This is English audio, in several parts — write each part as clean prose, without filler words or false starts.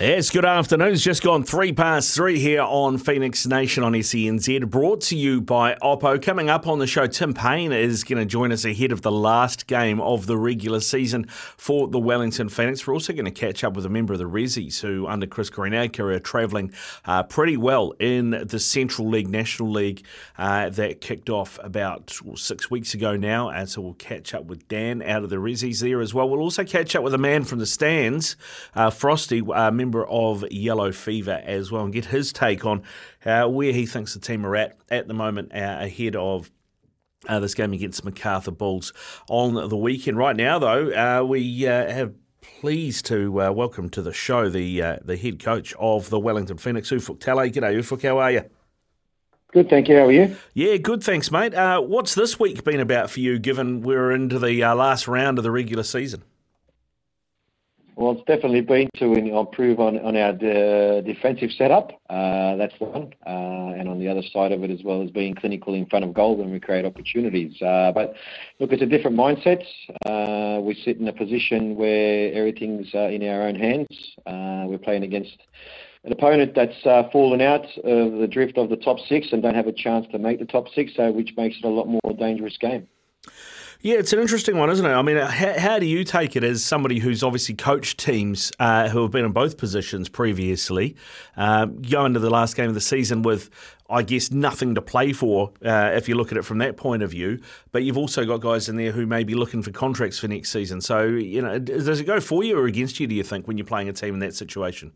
Yes, good afternoon. It's just gone 3 past 3 here on Phoenix Nation on SENZ, brought to you by Oppo. Coming up on the show, Tim Payne is going to join us ahead of the last game of the regular season for the Wellington Phoenix. We're also going to catch up with a member of the Rezies who, under Chris Corinne, are travelling pretty well in the Central League, National League that kicked off about 6 weeks ago now. And so we'll catch up with Dan out of the Rezies there as well. We'll also catch up with a man from the stands, Frosty, member of Yellow Fever as well, and get his take on where he thinks the team are at the moment ahead of this game against MacArthur Bulls on the weekend. Right now, though, we have pleased to welcome to the show the head coach of the Wellington Phoenix, Ufuk Talay. G'day, Ufuk. How are you? Good, thank you. How are you? Yeah, good, thanks, mate. What's this week been about for you, given we're into the last round of the regular season? Well, it's definitely been to improve on our defensive setup. That's one. And on the other side of it as well as being clinical in front of goal when we create opportunities. But look, it's a different mindset. We sit in a position where everything's in our own hands. We're playing against an opponent that's fallen out of the drift of the top six and don't have a chance to make the top six, so which makes it a lot more dangerous game. Yeah, it's an interesting one, isn't it? I mean, how do you take it as somebody who's obviously coached teams who have been in both positions previously, go into the last game of the season with, I guess, nothing to play for if you look at it from that point of view, but you've also got guys in there who may be looking for contracts for next season. So, you know, does it go for you or against you, do you think, when you're playing a team in that situation?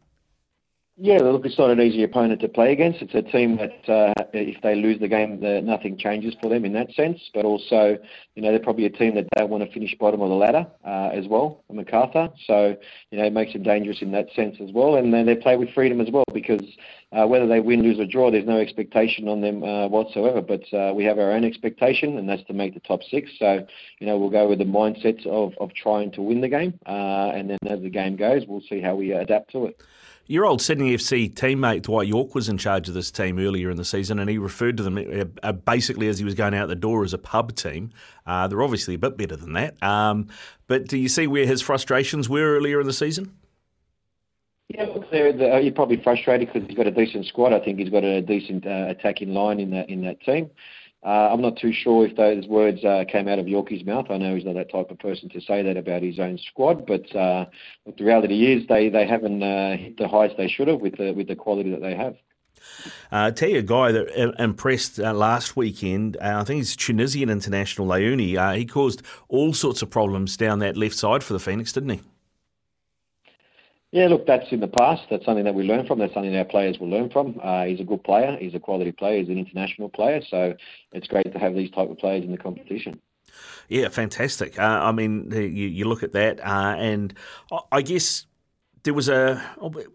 Yeah, look, it's not an easy opponent to play against. It's a team that, if they lose the game, nothing changes for them in that sense. But also, you know, they're probably a team that they want to finish bottom of the ladder as well, MacArthur. So, you know, it makes them dangerous in that sense as well. And then they play with freedom as well because whether they win, lose or draw, there's no expectation on them whatsoever. But we have our own expectation, and that's to make the top six. So, you know, we'll go with the mindset of trying to win the game. And then as the game goes, we'll see how we adapt to it. Your old Sydney FC teammate, Dwight Yorke, was in charge of this team earlier in the season, and he referred to them basically as he was going out the door as a pub team. They're obviously a bit better than that. But do you see where his frustrations were earlier in the season? Yeah, look, you're probably frustrated because he's got a decent squad. I think he's got a decent attacking line in that team. I'm not too sure if those words came out of Yorkie's mouth. I know he's not that type of person to say that about his own squad, but look, the reality is they haven't hit the heights they should have with the quality that they have. Tell you a guy that impressed last weekend, I think he's Tunisian international, Leonie. He caused all sorts of problems down that left side for the Phoenix, didn't he? Yeah, look, that's in the past. That's something that we learn from. That's something our players will learn from. He's a good player. He's a quality player. He's an international player. So it's great to have these type of players in the competition. Yeah, fantastic. I mean, you look at that and I guess there was would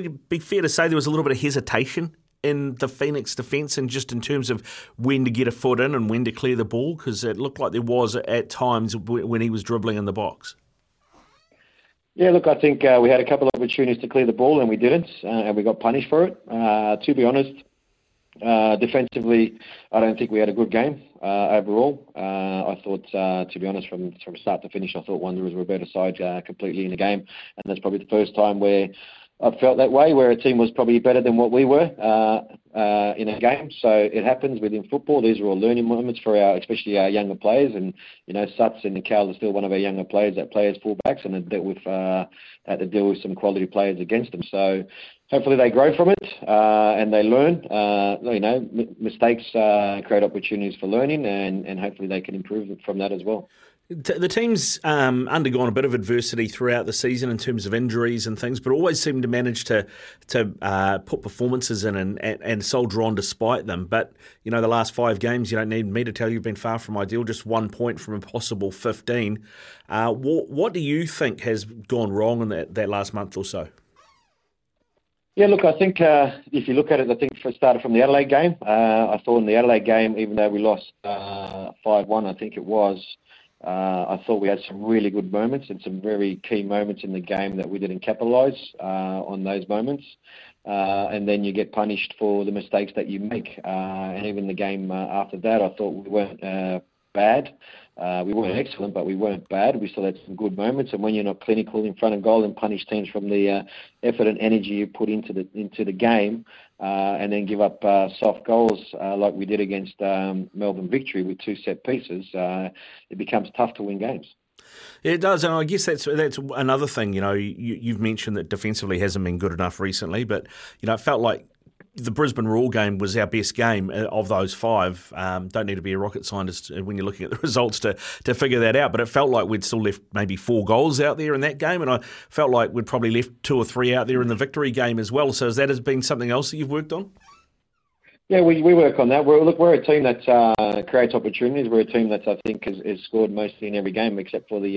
it be fair to say there was a little bit of hesitation in the Phoenix defence and just in terms of when to get a foot in and when to clear the ball? Because it looked like there was at times when he was dribbling in the box. Yeah, look, I think we had a couple of opportunities to clear the ball and we didn't, and we got punished for it. To be honest, defensively, I don't think we had a good game overall. I thought, to be honest, from start to finish, I thought Wanderers were a better side completely in the game, and that's probably the first time where I felt that way, where a team was probably better than what we were in a game. So it happens within football. These are all learning moments for especially our younger players. And, you know, Suts and Cal are still one of our younger players that play as fullbacks and had to deal with some quality players against them. So hopefully they grow from it and they learn. You know, mistakes create opportunities for learning and hopefully they can improve from that as well. The team's undergone a bit of adversity throughout the season in terms of injuries and things, but always seemed to manage to put performances in and soldier on despite them. But, you know, the last 5 games, you don't need me to tell you, have been far from ideal, just 1 point from a possible 15. What do you think has gone wrong in that last month or so? Yeah, look, I think if you look at it, I think it started from the Adelaide game. I thought in the Adelaide game, even though we lost 5-1, I think it was, I thought we had some really good moments and some very key moments in the game that we didn't capitalise on those moments. And then you get punished for the mistakes that you make. And even the game after that, I thought we weren't bad. We weren't excellent, but we weren't bad. We still had some good moments, and when you're not clinical in front of goal and punish teams from the effort and energy you put into the game, and then give up soft goals like we did against Melbourne Victory with two set pieces, it becomes tough to win games. It does, and I guess that's another thing. You know, you've mentioned that defensively hasn't been good enough recently, but you know, it felt like the Brisbane Roar game was our best game of those five. Don't need to be a rocket scientist when you're looking at the results to figure that out, but it felt like we'd still left maybe 4 goals out there in that game, and I felt like we'd probably left 2 or 3 out there in the Victory game as well. So has that been something else that you've worked on? Yeah, we work on that. We're a team that creates opportunities. We're a team that I think has scored mostly in every game except for the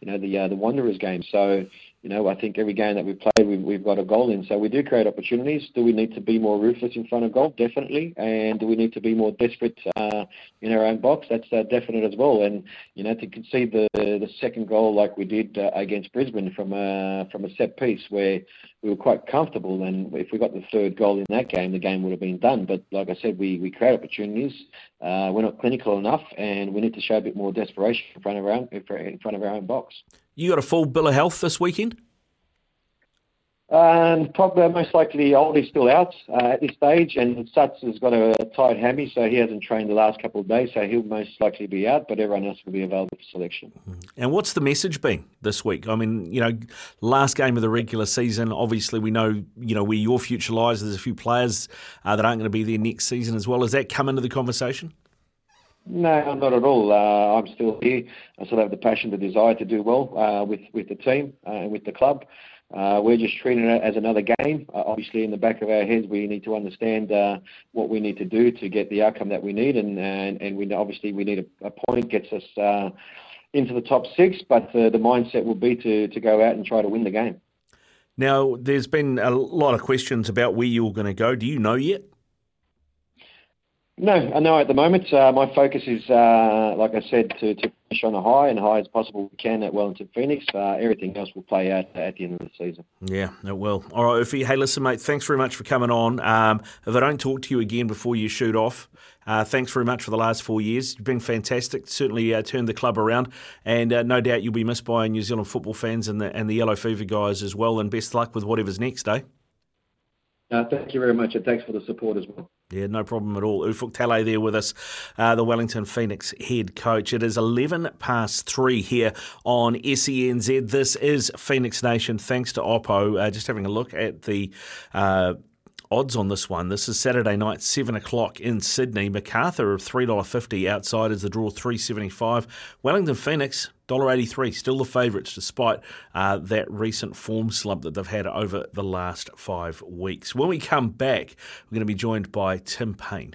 Wanderers game. So, you know, I think every game that we played, we've got a goal in. So we do create opportunities. Do we need to be more ruthless in front of goal? Definitely. And do we need to be more desperate in our own box? That's definite as well. And, you know, to concede the second goal like we did against Brisbane from a set piece where we were quite comfortable, and if we got the third goal in that game, the game would have been done. But like I said, we create opportunities. We're not clinical enough, and we need to show a bit more desperation in front of our own box. You got a full bill of health this weekend? Probably most likely Oldie's still out at this stage, and Suts has got a tight hammy, so he hasn't trained the last couple of days, so he'll most likely be out, but everyone else will be available for selection. And what's the message been this week? I mean, you know, last game of the regular season, obviously we know, you know, where your future lies. There's a few players that aren't going to be there next season as well. Has that come into the conversation? No, not at all. I'm still here. I still have the passion, the desire to do well with the team and with the club. We're just treating it as another game. Obviously, in the back of our heads, we need to understand what we need to do to get the outcome that we need, and we need a point gets us into the top 6. But the mindset will be to go out and try to win the game. Now, there's been a lot of questions about where you're going to go. Do you know yet? No, at the moment. My focus is, like I said, to finish on a high, and high as possible we can at Wellington Phoenix. Everything else will play out at the end of the season. Yeah, it will. All right, Ufie. Hey, listen, mate, thanks very much for coming on. If I don't talk to you again before you shoot off, thanks very much for the last 4 years. You've been fantastic. Certainly turned the club around, and no doubt you'll be missed by New Zealand football fans and the Yellow Fever guys as well, and best luck with whatever's next, eh? Thank you very much, and thanks for the support as well. Yeah, no problem at all. Ufuk Talay there with us, the Wellington Phoenix head coach. It is 3:11 here on SENZ. This is Phoenix Nation, thanks to Oppo. Just having a look at the odds on this one. This is Saturday night, 7 o'clock in Sydney. MacArthur of $3.50, outside is the draw, $3.75. Wellington Phoenix, $1.83, still the favourites despite that recent form slump that they've had over the last 5 weeks. When we come back, we're going to be joined by Tim Payne.